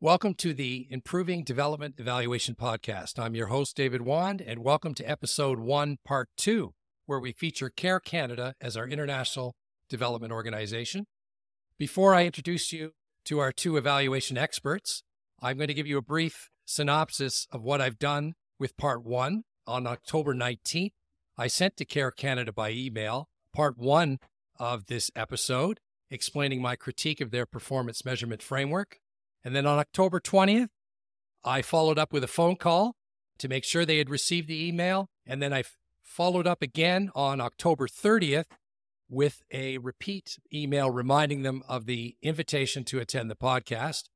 Welcome to the Improving Development Evaluation Podcast. I'm your host, David Wand, and welcome to Episode 1, Part 2, where we feature CARE Canada as our international development organization. Before I introduce you to our two evaluation experts, I'm going to give you a brief synopsis of what I've done with Part 1. On October 19th, I sent to CARE Canada by email Part 1 of this episode, explaining my critique of their performance measurement framework. And then on October 20th, I followed up with a phone call to make sure they had received the email. And then I followed up again on October 30th with a repeat email reminding them of the invitation to attend the podcast.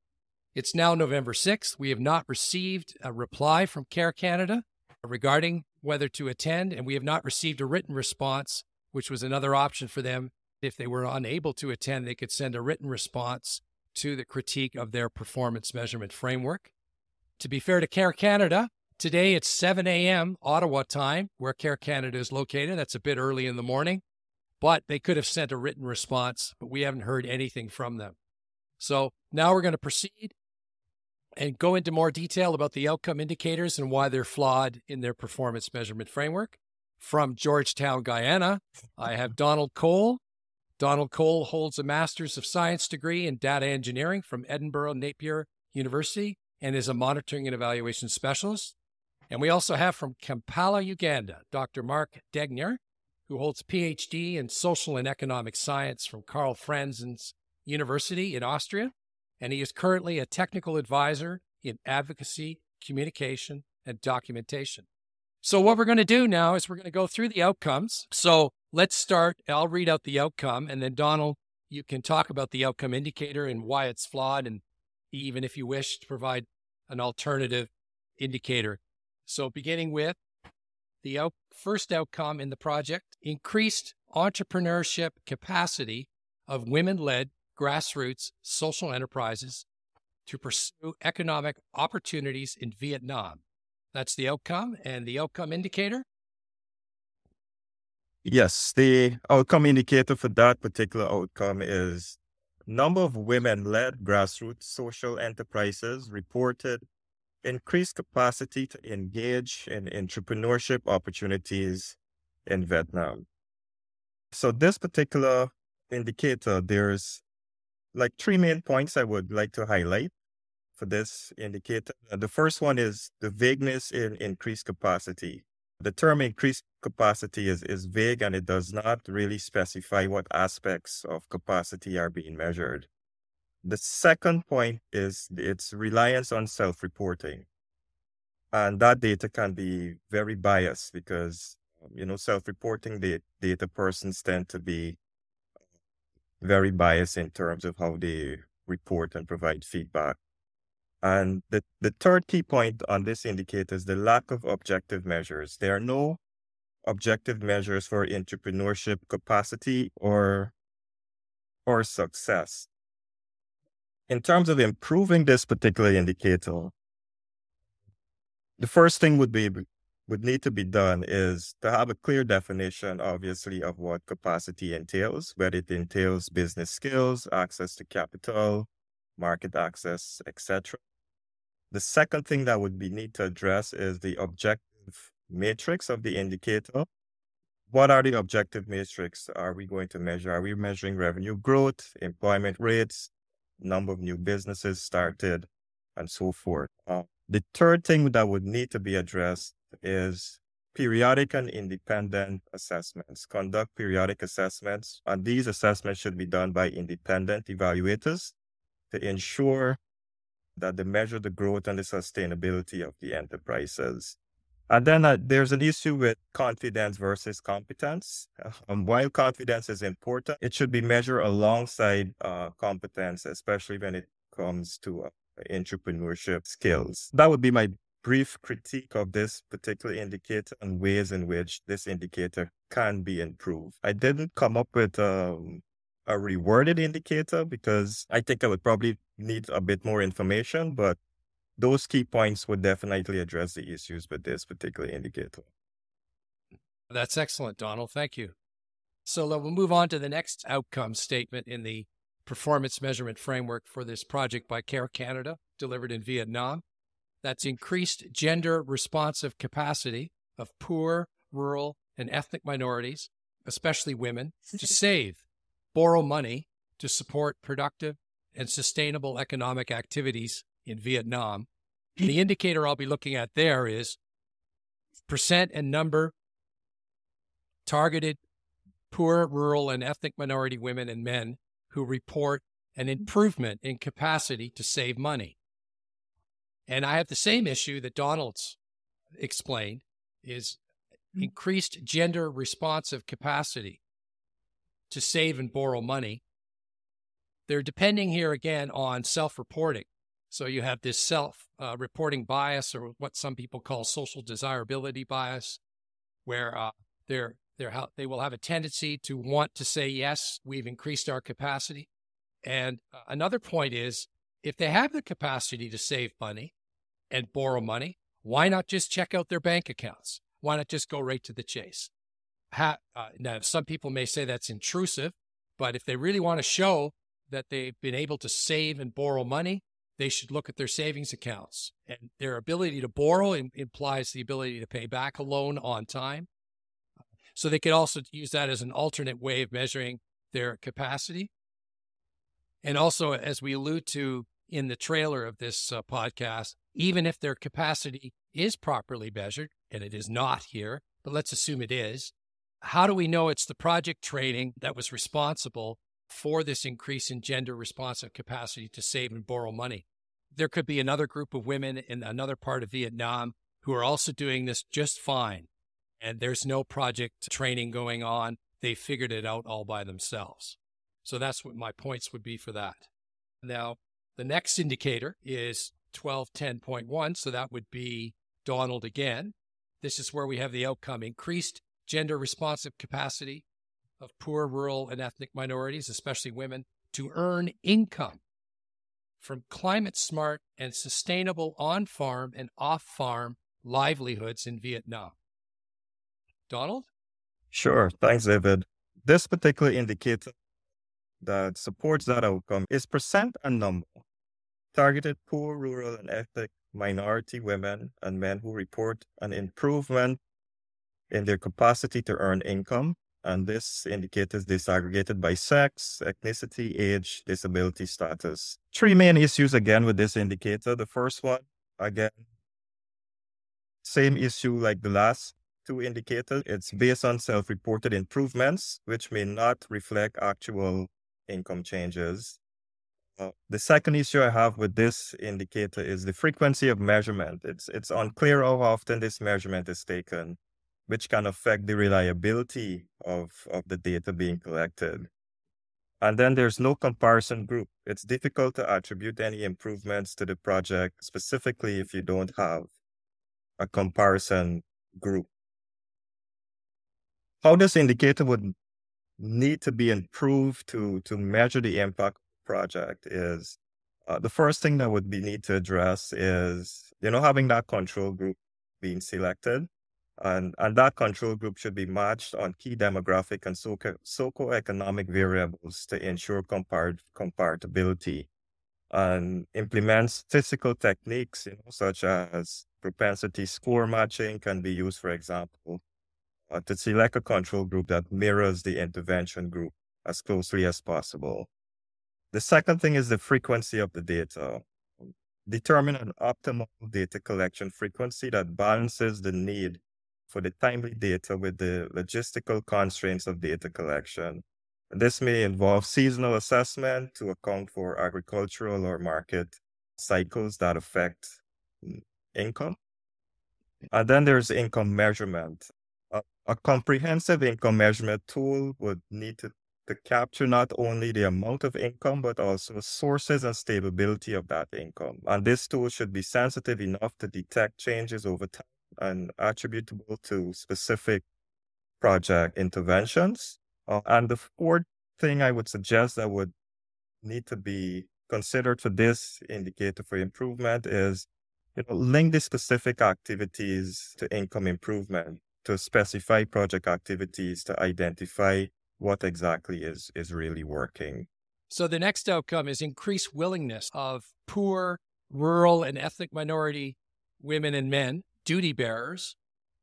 It's now November 6th. We have not received a reply from CARE Canada regarding whether to attend, and we have not received a written response, which was another option for them. If they were unable to attend, they could send a written response to the critique of their performance measurement framework. To be fair to CARE Canada, today it's 7 a.m. Ottawa time, where CARE Canada is located. That's a bit early in the morning, but they could have sent a written response, but we haven't heard anything from them. So now we're going to proceed and go into more detail about the outcome indicators and why they're flawed in their performance measurement framework. From Georgetown, Guyana, I have Donald Cole. Donald Cole holds a Master's of Science degree in Data Engineering from Edinburgh Napier University and is a Monitoring and Evaluation Specialist. And we also have from Kampala, Uganda, Dr. Mark Degner, who holds a PhD in Social and Economic Science from Karl Franzens University in Austria. And he is currently a Technical Advisor in Advocacy, Communication, and Documentation. So what we're going to do now is we're going to go through the outcomes. So let's start. I'll read out the outcome, and then Donald, you can talk about the outcome indicator and why it's flawed, and even if you wish to provide an alternative indicator. So beginning with the first outcome in the project, increased entrepreneurship capacity of women-led grassroots social enterprises to pursue economic opportunities in Vietnam. That's the outcome. And the outcome indicator? Yes, the outcome indicator for that particular outcome is number of women-led grassroots social enterprises reported increased capacity to engage in entrepreneurship opportunities in Vietnam. So this particular indicator, there's like three main points I would like to highlight for this indicator. The first one is the vagueness in increased capacity. The term increased capacity is vague, and it does not really specify what aspects of capacity are being measured. The second point is its reliance on self-reporting. And that data can be very biased because, self-reporting data persons tend to be very biased in terms of how they report and provide feedback. And the third key point on this indicator is the lack of objective measures. There are no objective measures for entrepreneurship capacity or success. In terms of improving this particular indicator, the first thing would need to be done is to have a clear definition, obviously, of what capacity entails, whether it entails business skills, access to capital, market access, etc. The second thing that would be need to address is the objective matrix of the indicator. What are the objective matrix are we going to measure? Are we measuring revenue growth, employment rates, number of new businesses started, and so forth? The third thing that would need to be addressed is periodic and independent assessments. Conduct periodic assessments, and these assessments should be done by independent evaluators to ensure that they measure the growth and the sustainability of the enterprises. And then there's an issue with confidence versus competence. While confidence is important, it should be measured alongside competence, especially when it comes to entrepreneurship skills. That would be my brief critique of this particular indicator and ways in which this indicator can be improved. I didn't come up with a reworded indicator because I think I would probably need a bit more information, but those key points would definitely address the issues with this particular indicator. That's excellent, Donald. Thank you. So we'll move on to the next outcome statement in the performance measurement framework for this project by CARE Canada, delivered in Vietnam. That's increased gender responsive capacity of poor, rural, and ethnic minorities, especially women, to save, borrow money to support productive and sustainable economic activities in Vietnam. And the indicator I'll be looking at there is percent and number targeted poor, rural, and ethnic minority women and men who report an improvement in capacity to save money. And I have the same issue that Donald's explained, is increased gender responsive capacity to save and borrow money. They're depending here again on self-reporting. So you have this self-reporting bias, or what some people call social desirability bias, where they will have a tendency to want to say, yes, we've increased our capacity. And another point is, if they have the capacity to save money and borrow money, why not just check out their bank accounts? Why not just go right to the chase? Now, some people may say that's intrusive, but if they really want to show that they've been able to save and borrow money, they should look at their savings accounts. And their ability to borrow implies the ability to pay back a loan on time. So they could also use that as an alternate way of measuring their capacity. And also, as we allude to in the trailer of this podcast, even if their capacity is properly measured, and it is not here, but let's assume it is, how do we know it's the project training that was responsible for this increase in gender responsive capacity to save and borrow money? There could be another group of women in another part of Vietnam who are also doing this just fine, and there's no project training going on. They figured it out all by themselves. So that's what my points would be for that. Now, the next indicator is 1210.1. So that would be Donald again. This is where we have the outcome: increased gender responsive capacity of poor, rural, and ethnic minorities, especially women, to earn income from climate smart and sustainable on-farm and off-farm livelihoods in Vietnam. Donald? Sure. Thanks, David. This particular indicator that supports that outcome is percent and number targeted poor, rural, and ethnic minority women and men who report an improvement in their capacity to earn income. And this indicator is disaggregated by sex, ethnicity, age, disability status. Three main issues again with this indicator. The first one, again, same issue like the last two indicators. It's based on self-reported improvements, which may not reflect actual income changes. The second issue I have with this indicator is the frequency of measurement. It's unclear how often this measurement is taken, which can affect the reliability of the data being collected. And then there's no comparison group. It's difficult to attribute any improvements to the project, specifically if you don't have a comparison group. How this indicator would need to be improved to measure the impact project is the first thing that would be need to address is, having that control group being selected, and that control group should be matched on key demographic and socioeconomic variables to ensure comparability, and implement statistical techniques, such as propensity score matching can be used, for example, to select a control group that mirrors the intervention group as closely as possible. The second thing is the frequency of the data. Determine an optimal data collection frequency that balances the need for the timely data with the logistical constraints of data collection. This may involve seasonal assessment to account for agricultural or market cycles that affect income. And then there's income measurement. A comprehensive income measurement tool would need to capture not only the amount of income, but also sources and stability of that income. And this tool should be sensitive enough to detect changes over time and attributable to specific project interventions. And the fourth thing I would suggest that would need to be considered for this indicator for improvement is, link the specific activities to income improvement, to specify project activities, to identify what exactly is really working. So the next outcome is increased willingness of poor, rural and ethnic minority women and men, duty bearers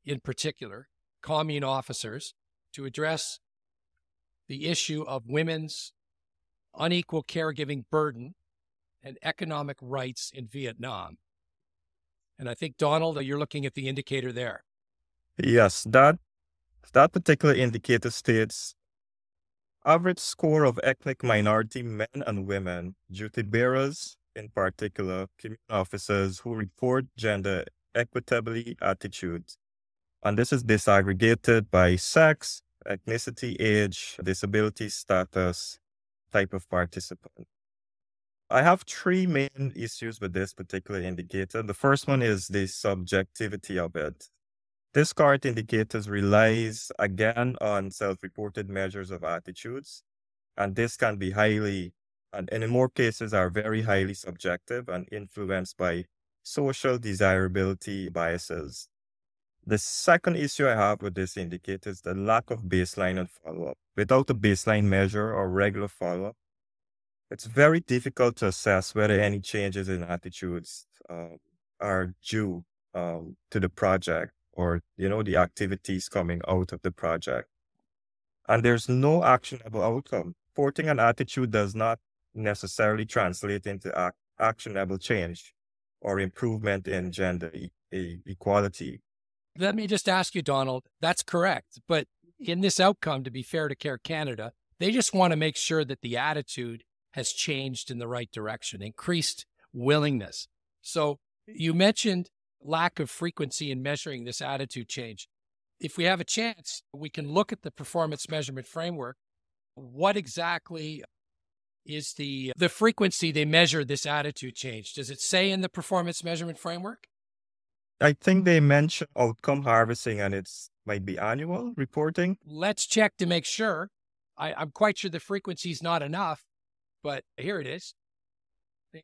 in particular, commune officers, to address the issue of women's unequal caregiving burden and economic rights in Vietnam. And I think, Donald, you're looking at the indicator there. Yes, that particular indicator states average score of ethnic minority men and women, duty bearers in particular, commune officers who report gender equitably attitudes. And this is disaggregated by sex, ethnicity, age, disability status, type of participant. I have three main issues with this particular indicator. The first one is the subjectivity of it. This CART indicator relies again on self-reported measures of attitudes, and this can be highly, and in more cases are very highly subjective and influenced by social desirability biases. The second issue I have with this indicator is the lack of baseline and follow-up. Without a baseline measure or regular follow-up, it's very difficult to assess whether any changes in attitudes are due to the project or, you know, the activities coming out of the project. And there's no actionable outcome. Reporting an attitude does not necessarily translate into actionable change or improvement in gender equality. Let me just ask you, Donald, that's correct. But in this outcome, to be fair to CARE Canada, they just want to make sure that the attitude has changed in the right direction, increased willingness. So you mentioned lack of frequency in measuring this attitude change. If we have a chance, we can look at the performance measurement framework. What exactly is the frequency they measure this attitude change? Does it say in the performance measurement framework? I think they mention outcome harvesting, and it's might be annual reporting. Let's check to make sure. I'm quite sure the frequency is not enough. But here it is.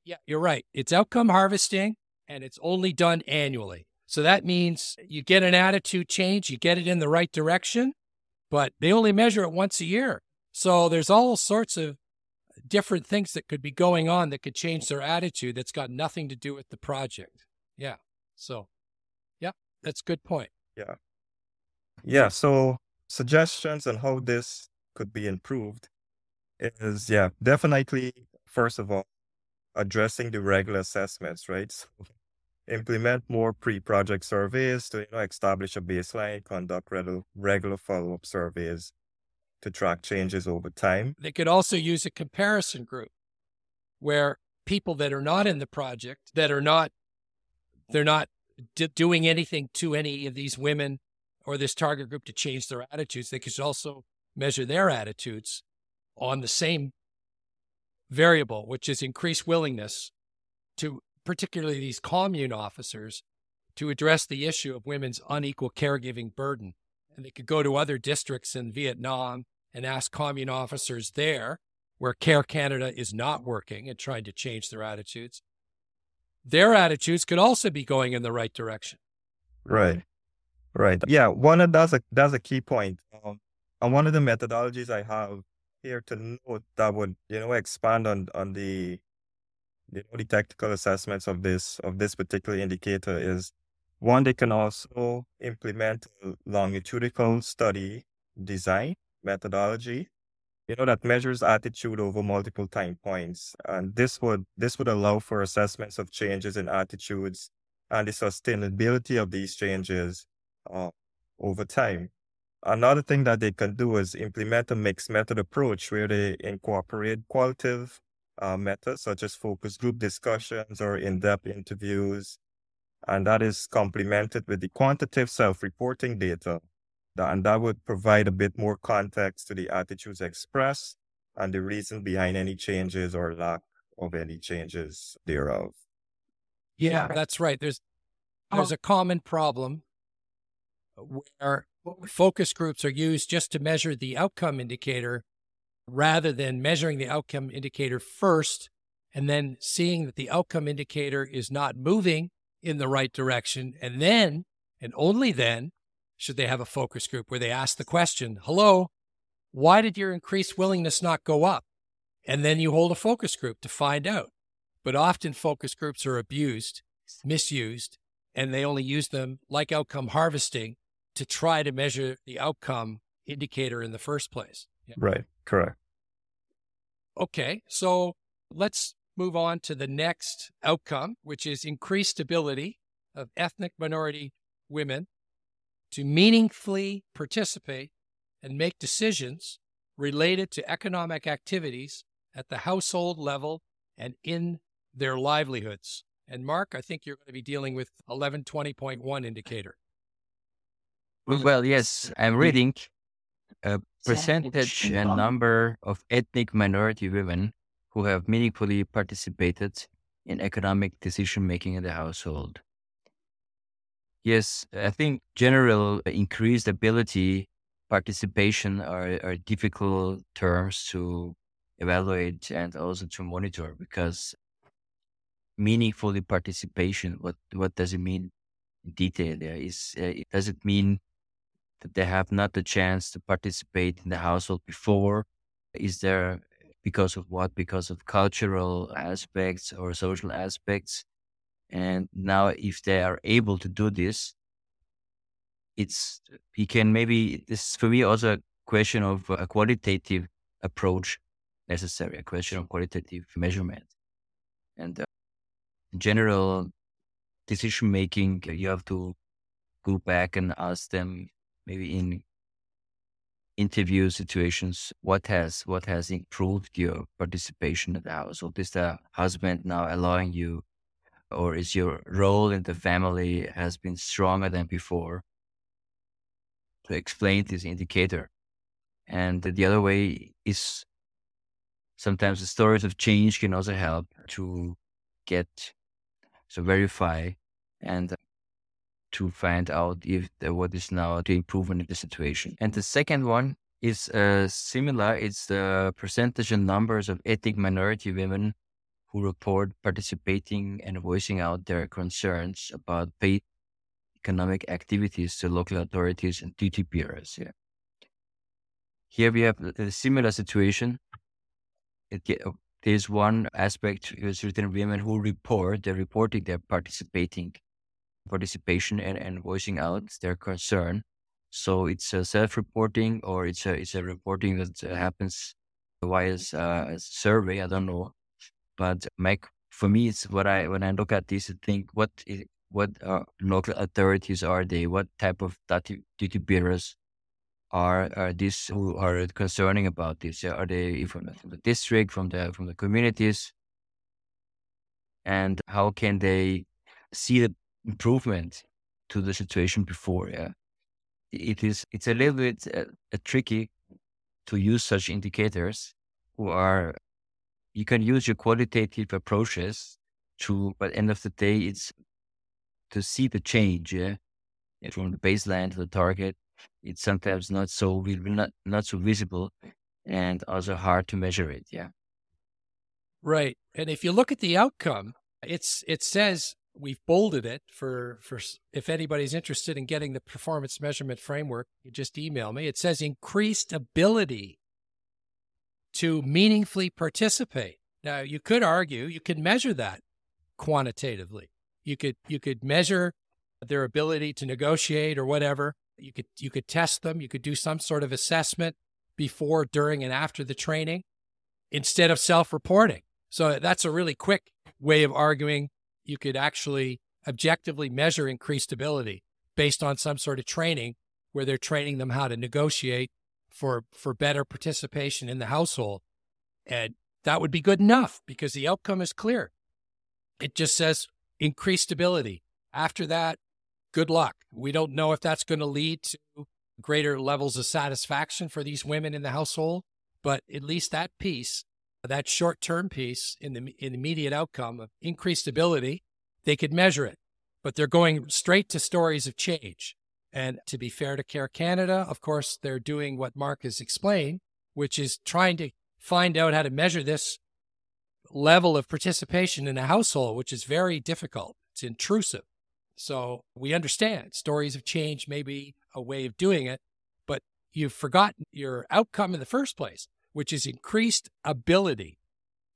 Yeah, you're right. It's outcome harvesting, and it's only done annually. So that means you get an attitude change, you get it in the right direction, but they only measure it once a year. So there's all sorts of different things that could be going on that could change their attitude that's got nothing to do with the project. Yeah. So, yeah, that's a good point. Yeah. Yeah. So suggestions on how this could be improved. It is, yeah, definitely, first of all, addressing the regular assessments, right? So implement more pre-project surveys to, you know, establish a baseline, conduct regular follow-up surveys to track changes over time. They could also use a comparison group where people that are not in the project, that are not, they're not doing anything to any of these women or this target group to change their attitudes. They could also measure their attitudes on the same variable, which is increased willingness to, particularly these commune officers, to address the issue of women's unequal caregiving burden. And they could go to other districts in Vietnam and ask commune officers there, where CARE Canada is not working and trying to change their attitudes. Their attitudes could also be going in the right direction. Right, right. Yeah, that's a key point. And one of the methodologies I have here to note that would, you know, expand on the, you know, the technical assessments of this particular indicator is one, they can also implement a longitudinal study design methodology, you know, that measures attitude over multiple time points. And this would allow for assessments of changes in attitudes and the sustainability of these changes over time. Another thing that they can do is implement a mixed method approach where they incorporate qualitative methods such as focus group discussions or in-depth interviews. And that is complemented with the quantitative self-reporting data. And that would provide a bit more context to the attitudes expressed and the reason behind any changes or lack of any changes thereof. Yeah, that's right. There's a common problem where focus groups are used just to measure the outcome indicator rather than measuring the outcome indicator first and then seeing that the outcome indicator is not moving in the right direction. And then, and only then, should they have a focus group where they ask the question, hello, why did your increased willingness not go up? And then you hold a focus group to find out. But often focus groups are abused, misused, and they only use them like outcome harvesting to try to measure the outcome indicator in the first place. Yeah. Right. Correct. Okay. So let's move on to the next outcome, which is increased ability of ethnic minority women to meaningfully participate and make decisions related to economic activities at the household level and in their livelihoods. And Mark, I think you're going to be dealing with 1120.1 indicator. Well, yes, I'm reading a percentage and number of ethnic minority women who have meaningfully participated in economic decision-making in the household. Yes, I think general increased ability, participation are difficult terms to evaluate and also to monitor, because meaningfully participation, what does it mean in detail? There is, does it mean that they have not the chance to participate in the household before? Is there, because of what? Because of cultural aspects or social aspects. And now if they are able to do this, this is for me also a question of a qualitative approach necessary, a question of qualitative measurement. And general decision-making, you have to go back and ask them maybe in interview situations, what has improved your participation at the household? Is the husband now allowing you, or is your role in the family has been stronger than before? To explain this indicator. And the other way is sometimes the stories of change can also help to verify and to find out if what is now the improvement in the situation. And the second one is similar. It's the percentage and numbers of ethnic minority women who report participating and voicing out their concerns about paid economic activities to local authorities and duty bearers. Yeah. Here we have a similar situation. There's one aspect is written women who report, they're reporting their participation and voicing out their concern. So it's a self-reporting, or it's a reporting that happens via a survey. I don't know, but Mike, for me, it's when I look at this, I think what local authorities are they? What type of duty bearers are these who are concerning about this? Are they from the district, from the communities? And how can they see the improvement to the situation before? Yeah, it's a little bit tricky to use such indicators. You can use your qualitative approaches to, but end of the day, it's to see the change, yeah? From the baseline to the target. It's sometimes not so visible, and also hard to measure it. Yeah, right. And if you look at the outcome, it says. We've bolded it for if anybody's interested in getting the performance measurement framework, you just email me. It says increased ability to meaningfully participate. Now, you could argue you can measure that quantitatively. You could measure their ability to negotiate or whatever. You could test them. You could do some sort of assessment before, during, and after the training instead of self-reporting. So that's a really quick way of arguing. You could actually objectively measure increased ability based on some sort of training where they're training them how to negotiate for better participation in the household. And that would be good enough because the outcome is clear. It just says increased ability. After that, good luck. We don't know if that's going to lead to greater levels of satisfaction for these women in the household, but at least that piece, that short-term piece in the immediate outcome of increased ability, they could measure it, but they're going straight to stories of change. And to be fair to CARE Canada, of course, they're doing what Mark has explained, which is trying to find out how to measure this level of participation in a household, which is very difficult. It's intrusive. So we understand stories of change may be a way of doing it, but you've forgotten your outcome in the first place, which is increased ability.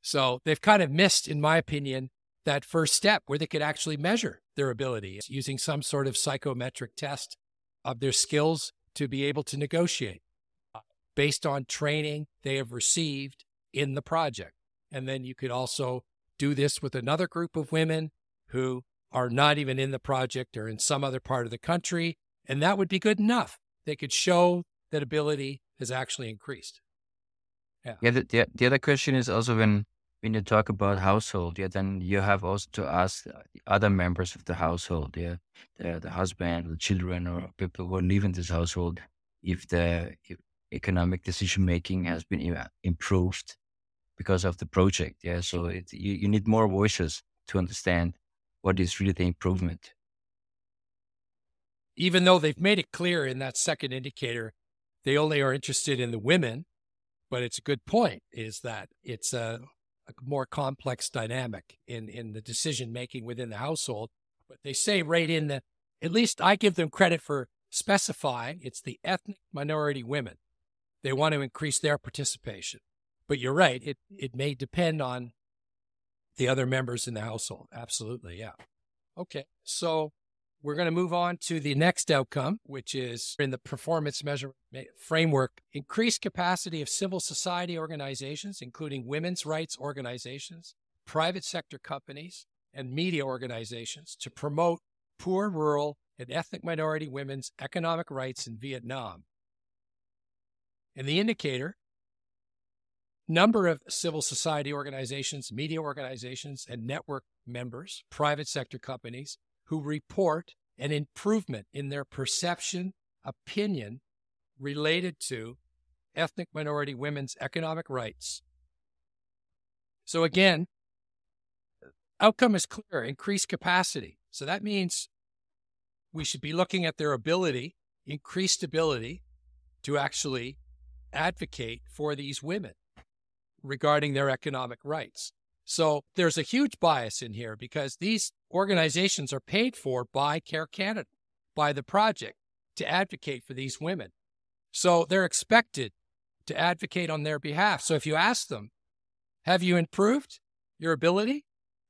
So they've kind of missed, in my opinion, that first step where they could actually measure their ability using some sort of psychometric test of their skills to be able to negotiate based on training they have received in the project. And then you could also do this with another group of women who are not even in the project or in some other part of the country, and that would be good enough. They could show that ability has actually increased. The other question is also when you talk about household, then you have also to ask other members of the household, the husband, the children, or people who live in this household, if the economic decision-making has been improved because of the project. So you need more voices to understand what is really the improvement. Even though they've made it clear in that second indicator, they only are interested in the women, but it's a good point is that it's a more complex dynamic in the decision-making within the household. But they say right in the, at least I give them credit for specifying, it's the ethnic minority women. They want to increase their participation. But you're right, it may depend on the other members in the household. Absolutely, yeah. Okay, so we're going to move on to the next outcome, which is in the Performance Measurement Framework, increased capacity of civil society organizations, including women's rights organizations, private sector companies, and media organizations to promote poor, rural, and ethnic minority women's economic rights in Vietnam. And the indicator, number of civil society organizations, media organizations, and network members, private sector companies, who report an improvement in their perception, opinion related to ethnic minority women's economic rights. So again, outcome is clear, increased capacity. So that means we should be looking at their ability, increased ability, to actually advocate for these women regarding their economic rights. So there's a huge bias in here because these organizations are paid for by CARE Canada, by the project, to advocate for these women. So they're expected to advocate on their behalf. So if you ask them, have you improved your ability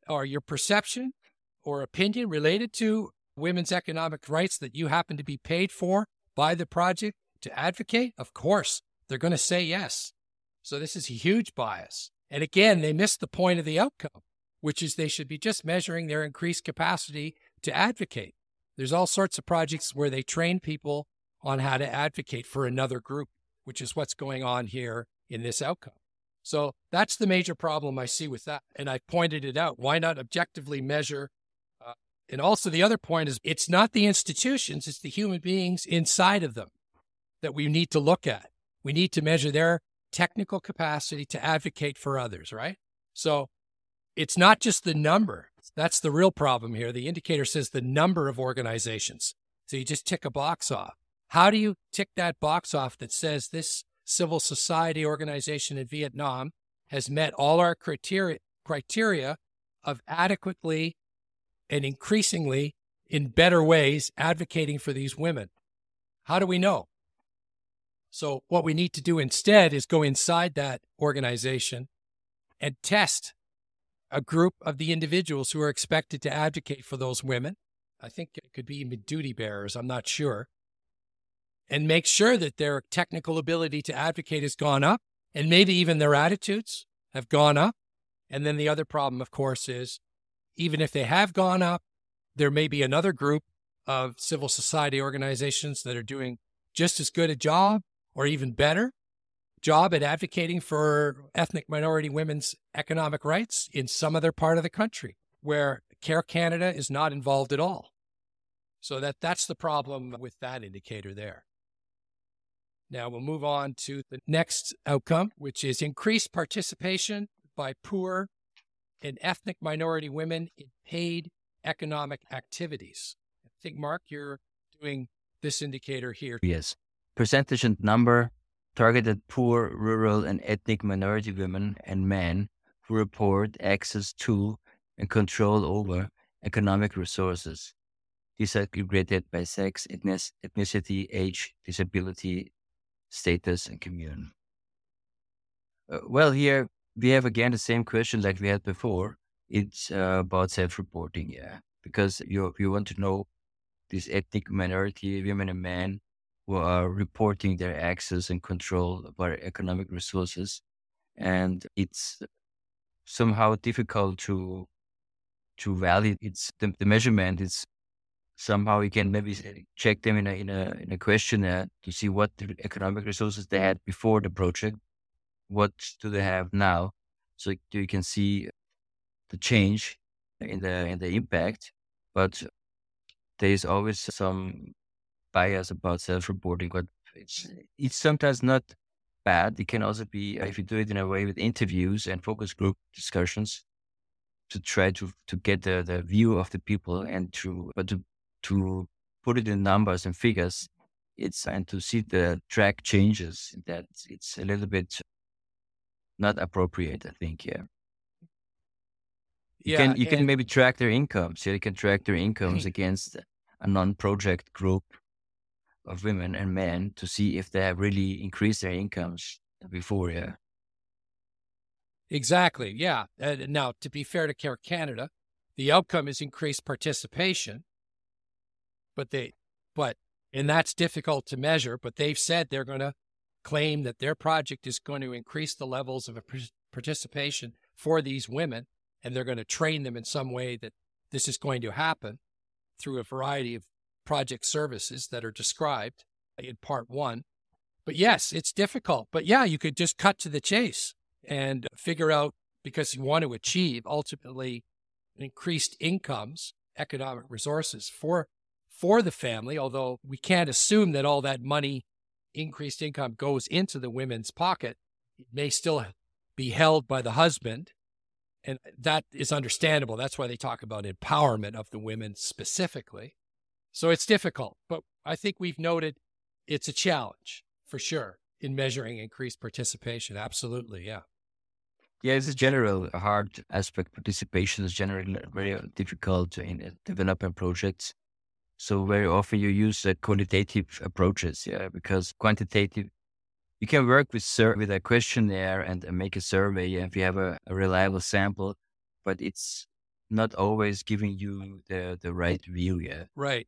or your perception or opinion related to women's economic rights that you happen to be paid for by the project to advocate? Of course, they're going to say yes. So this is a huge bias. And again, they missed the point of the outcome, which is they should be just measuring their increased capacity to advocate. There's all sorts of projects where they train people on how to advocate for another group, which is what's going on here in this outcome. So that's the major problem I see with that. And I pointed it out. Why not objectively measure? And also the other point is it's not the institutions, it's the human beings inside of them that we need to look at. We need to measure their technical capacity to advocate for others, right? So it's not just the number. That's the real problem here. The indicator says the number of organizations. So you just tick a box off. How do you tick that box off that says this civil society organization in Vietnam has met all our criteria of adequately and increasingly in better ways advocating for these women? How do we know? So what we need to do instead is go inside that organization and test a group of the individuals who are expected to advocate for those women. I think it could be even duty bearers, I'm not sure. And make sure that their technical ability to advocate has gone up and maybe even their attitudes have gone up. And then the other problem, of course, is even if they have gone up, there may be another group of civil society organizations that are doing just as good a job or even better job at advocating for ethnic minority women's economic rights in some other part of the country where CARE Canada is not involved at all. So that's the problem with that indicator there. Now we'll move on to the next outcome, which is increased participation by poor and ethnic minority women in paid economic activities. I think, Mark, you're doing this indicator here. Yes. Percentage and number targeted poor, rural, and ethnic minority women and men who report access to and control over economic resources, disaggregated by sex, ethnicity, age, disability, status, and commune. Well, here we have again the same question like we had before. It's about self-reporting, because you want to know this ethnic minority, women and men, who are reporting their access and control of our economic resources. And it's somehow difficult to validate. It's the measurement. It's somehow you can maybe check them in a questionnaire to see what the economic resources they had before the project, what do they have now, so you can see the change in the impact. But there is always some bias about self-reporting, but it's sometimes not bad. It can also be, if you do it in a way with interviews and focus group discussions, to try to get the view of the people, and to put it in numbers and figures, and to see the track changes, that it's a little bit not appropriate, I think. You can maybe track their incomes. You can track their incomes against a non-project group of women and men to see if they have really increased their incomes before. Exactly. Yeah. Now, to be fair to CARE Canada, the outcome is increased participation, and that's difficult to measure. But they've said they're going to claim that their project is going to increase the levels of participation for these women, and they're going to train them in some way that this is going to happen through a variety of project services that are described in part one. But yes, it's difficult. But yeah, you could just cut to the chase and figure out, because you want to achieve ultimately increased incomes, economic resources for the family, although we can't assume that all that money, increased income, goes into the women's pocket. It may still be held by the husband, and that is understandable. That's why they talk about empowerment of the women specifically. So it's difficult, but I think we've noted it's a challenge for sure in measuring increased participation. Absolutely, yeah. Yeah, it's a general hard aspect. Participation is generally very difficult in development projects. So very often you use qualitative approaches, because quantitative, you can work with a questionnaire and make a survey if you have a reliable sample, but it's not always giving you the right view. Right.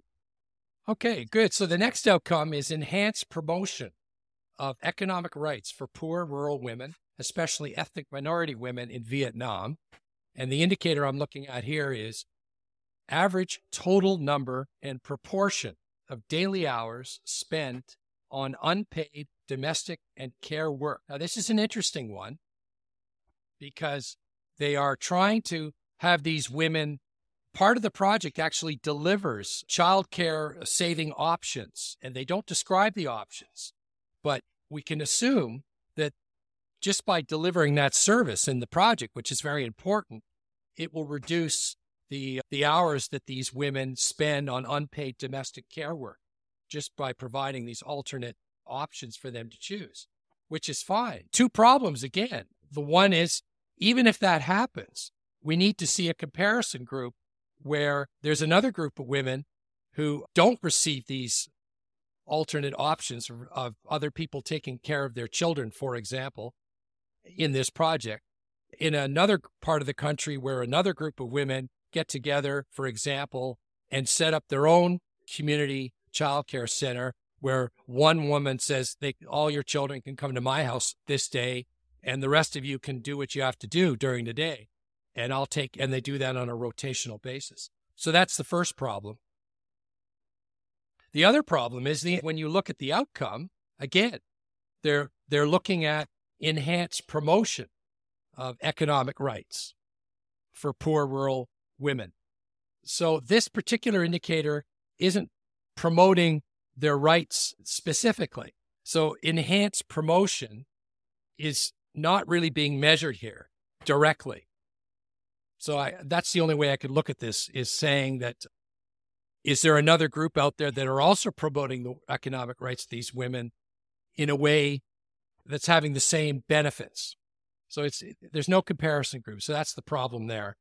Okay, good. So the next outcome is enhanced promotion of economic rights for poor rural women, especially ethnic minority women in Vietnam. And the indicator I'm looking at here is average total number and proportion of daily hours spent on unpaid domestic and care work. Now, this is an interesting one because they are trying to have these women, part of the project actually delivers childcare saving options, and they don't describe the options. But we can assume that just by delivering that service in the project, which is very important, it will reduce the hours that these women spend on unpaid domestic care work, just by providing these alternate options for them to choose, which is fine. Two problems again. The one is, even if that happens, we need to see a comparison group where there's another group of women who don't receive these alternate options of other people taking care of their children, for example, in this project. In another part of the country where another group of women get together, for example, and set up their own community childcare center where one woman says, all your children can come to my house this day and the rest of you can do what you have to do during the day. And they do that on a rotational basis. So that's the first problem. The other problem is when you look at the outcome, again, they're looking at enhanced promotion of economic rights for poor rural women. So this particular indicator isn't promoting their rights specifically. So enhanced promotion is not really being measured here directly. So that's the only way I could look at this, is saying that, is there another group out there that are also promoting the economic rights of these women in a way that's having the same benefits? So there's no comparison group. So that's the problem there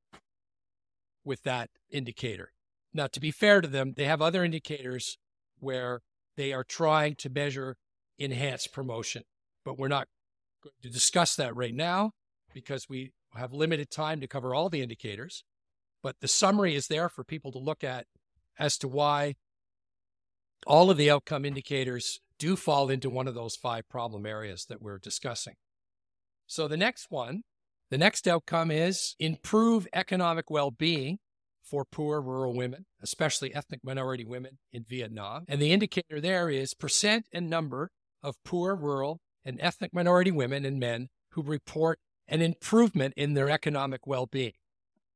with that indicator. Now, to be fair to them, they have other indicators where they are trying to measure enhanced promotion, but we're not going to discuss that right now. because we have limited time to cover all the indicators, but the summary is there for people to look at as to why all of the outcome indicators do fall into one of those five problem areas that we're discussing. So the next one, the next outcome is improve economic well-being for poor rural women, especially ethnic minority women in Vietnam. And the indicator there is percent and number of poor rural and ethnic minority women and men who report an improvement in their economic well-being.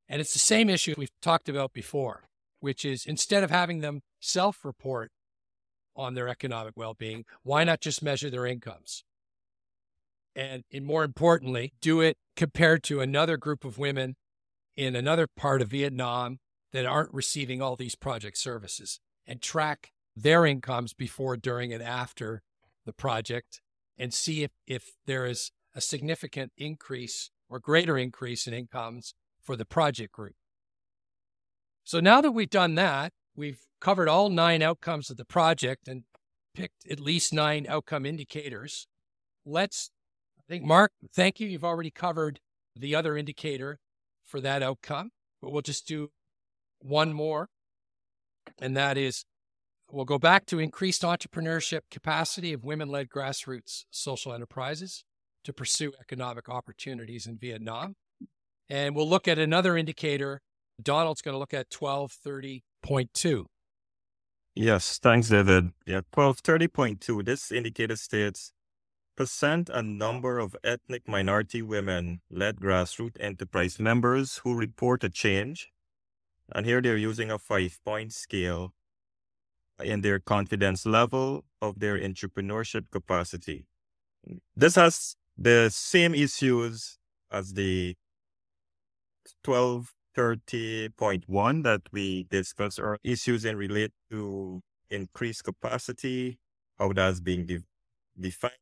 And it's the same issue we've talked about before, which is instead of having them self-report on their economic well-being, why not just measure their incomes? And more importantly, do it compared to another group of women in another part of Vietnam that aren't receiving all these project services, and track their incomes before, during, and after the project, and see if there is a significant increase or greater increase in incomes for the project group. So now that we've done that, we've covered all 9 outcomes of the project and picked at least 9 outcome indicators. Mark, thank you. You've already covered the other indicator for that outcome, but we'll just do one more. And that is, we'll go back to increased entrepreneurship capacity of women-led grassroots social enterprises to pursue economic opportunities in Vietnam. And we'll look at another indicator. Donald's going to look at 1230.2. Yes, thanks, David. Yeah, 1230.2. This indicator states percent and number of ethnic minority women-led grassroots enterprise members who report a change. And here they're using a 5-point scale in their confidence level of their entrepreneurship capacity. This has the same issues as the 1230.1 that we discussed, or issues in relate to increased capacity, how that's being defined,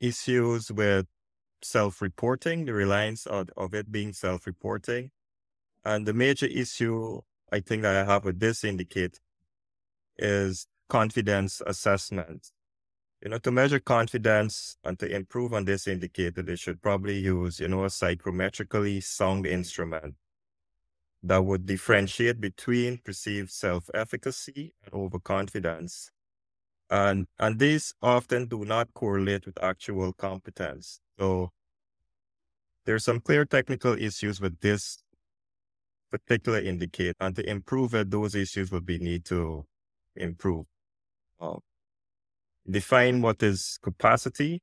issues with self-reporting, the reliance of it being self-reporting. And the major issue I think that I have with this indicator is confidence assessment. To measure confidence and to improve on this indicator, they should probably use, a psychometrically sound instrument that would differentiate between perceived self-efficacy and overconfidence. And these often do not correlate with actual competence. So there's some clear technical issues with this particular indicator, and to improve it, those issues would be need to improve. Define what is capacity,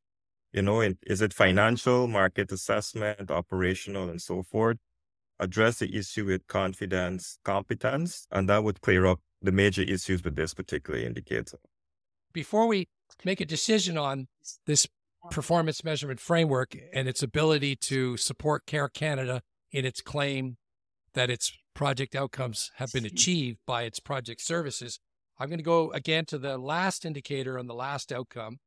is it financial, market assessment, operational, and so forth. Address the issue with confidence, competence, and that would clear up the major issues with this particular indicator. Before we make a decision on this performance measurement framework and its ability to support CARE Canada in its claim that its project outcomes have been achieved by its project services, I'm going to go again to the last indicator on the last outcome,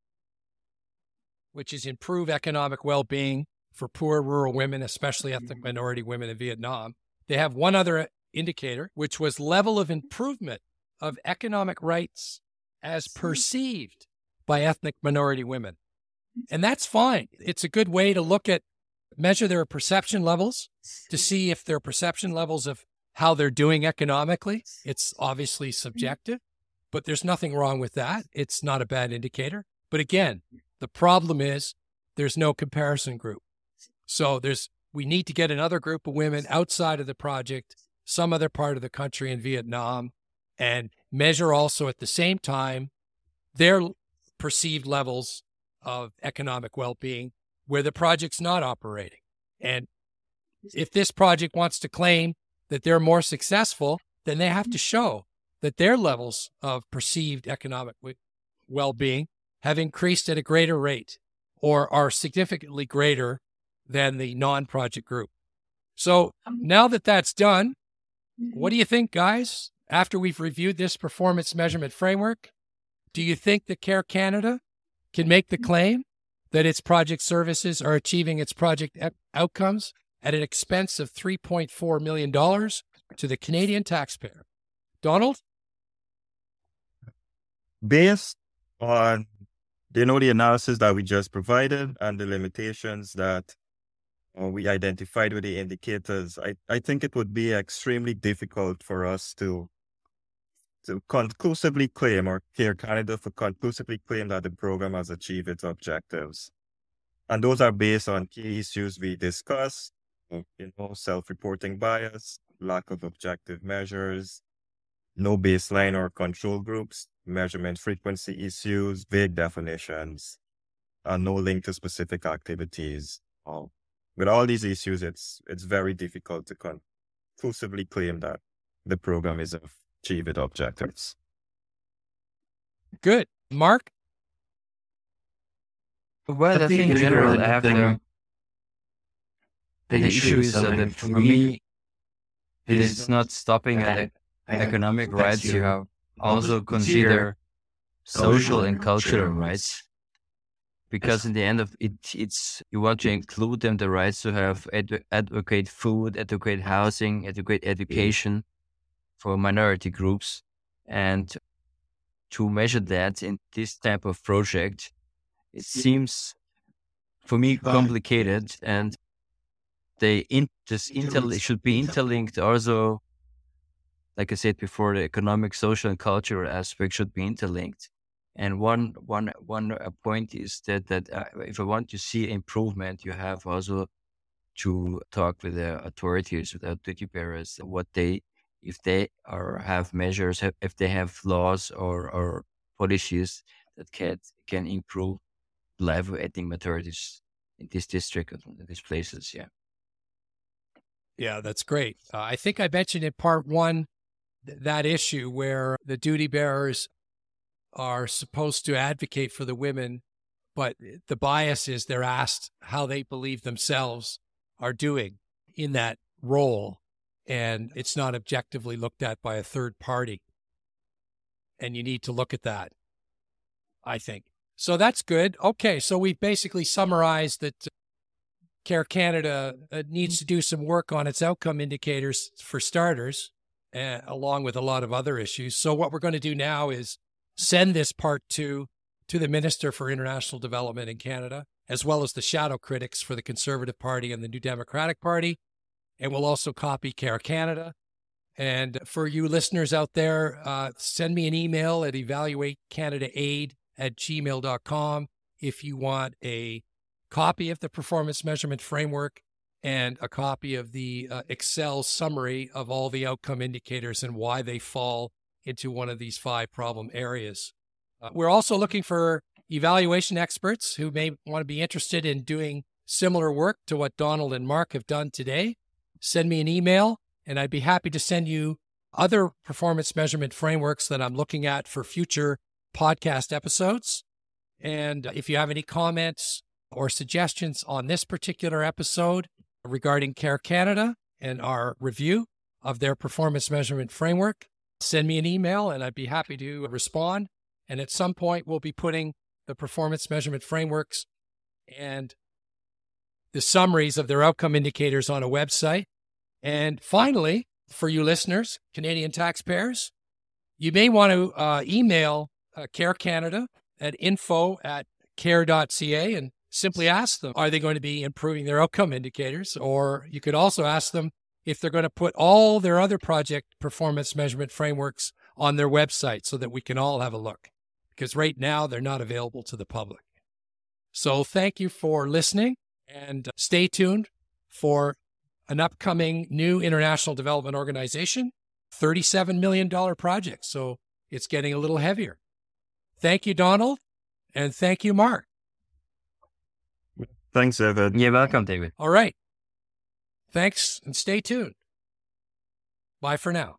which is improve economic well-being for poor rural women, especially ethnic minority women in Vietnam. They have one other indicator, which was level of improvement of economic rights as perceived by ethnic minority women. And that's fine. It's a good way to measure their perception levels to see if their perception levels of how they're doing economically. It's obviously subjective, but there's nothing wrong with that. It's not a bad indicator. But again, the problem is there's no comparison group. So we need to get another group of women outside of the project, some other part of the country in Vietnam, and measure also at the same time their perceived levels of economic well-being where the project's not operating. And if this project wants to claim that they're more successful, then they have to show that their levels of perceived economic well-being have increased at a greater rate or are significantly greater than the non-project group. So now that that's done, what do you think, guys? After we've reviewed this performance measurement framework, do you think that CARE Canada can make the claim that its project services are achieving its project outcomes at an expense of $3.4 million to the Canadian taxpayer? Donald? Based on They know the analysis that we just provided and the limitations that we identified with the indicators. I think it would be extremely difficult for us to conclusively claim, or CARE Canada for conclusively claim, that the program has achieved its objectives. And those are based on key issues we discussed, self-reporting bias, lack of objective measures, no baseline or control groups, measurement frequency issues, vague definitions, and no link to specific activities. With all these issues, it's very difficult to conclusively claim that the program is achieving objectives. Good. Mark? Well, I think in general, after the issue is that for me, it is not stopping at economic rights. You have also consider social and cultural rights, because in the end of it, you want to include them, the rights to have adequate food, adequate housing, adequate education for minority groups. And to measure that in this type of project, it seems for me complicated, and should be interlinked also. Like I said before, the economic, social, and cultural aspect should be interlinked. And one point is that if I want to see improvement, you have also to talk with the authorities, with the duty bearers, if they have laws or policies that can improve life of ethnic minorities in this district, in these places. Yeah. Yeah, that's great. I think I mentioned in part one that issue where the duty bearers are supposed to advocate for the women, but the bias is they're asked how they believe themselves are doing in that role, and it's not objectively looked at by a third party. And you need to look at that, I think. So that's good. Okay, so we basically summarized that CARE Canada needs to do some work on its outcome indicators for starters, along with a lot of other issues. So what we're going to do now is send this part two to the Minister for International Development in Canada, as well as the shadow critics for the Conservative Party and the New Democratic Party. And we'll also copy CARE Canada. And for you listeners out there, send me an email at evaluatecanadaaid@gmail.com if you want a copy of the Performance Measurement Framework and a copy of the Excel summary of all the outcome indicators and why they fall into one of these 5 problem areas. We're also looking for evaluation experts who may want to be interested in doing similar work to what Donald and Mark have done today. Send me an email, and I'd be happy to send you other performance measurement frameworks that I'm looking at for future podcast episodes. And if you have any comments or suggestions on this particular episode regarding CARE Canada and our review of their performance measurement framework, send me an email and I'd be happy to respond. And at some point, we'll be putting the performance measurement frameworks and the summaries of their outcome indicators on a website. And finally, for you listeners, Canadian taxpayers, you may want to email CARE Canada at info@care.ca and simply ask them, are they going to be improving their outcome indicators? Or you could also ask them if they're going to put all their other project performance measurement frameworks on their website so that we can all have a look, because right now they're not available to the public. So thank you for listening, and stay tuned for an upcoming new international development organization, $37 million project. So it's getting a little heavier. Thank you, Donald. And thank you, Mark. Thanks, David. You're welcome, David. All right. Thanks, and stay tuned. Bye for now.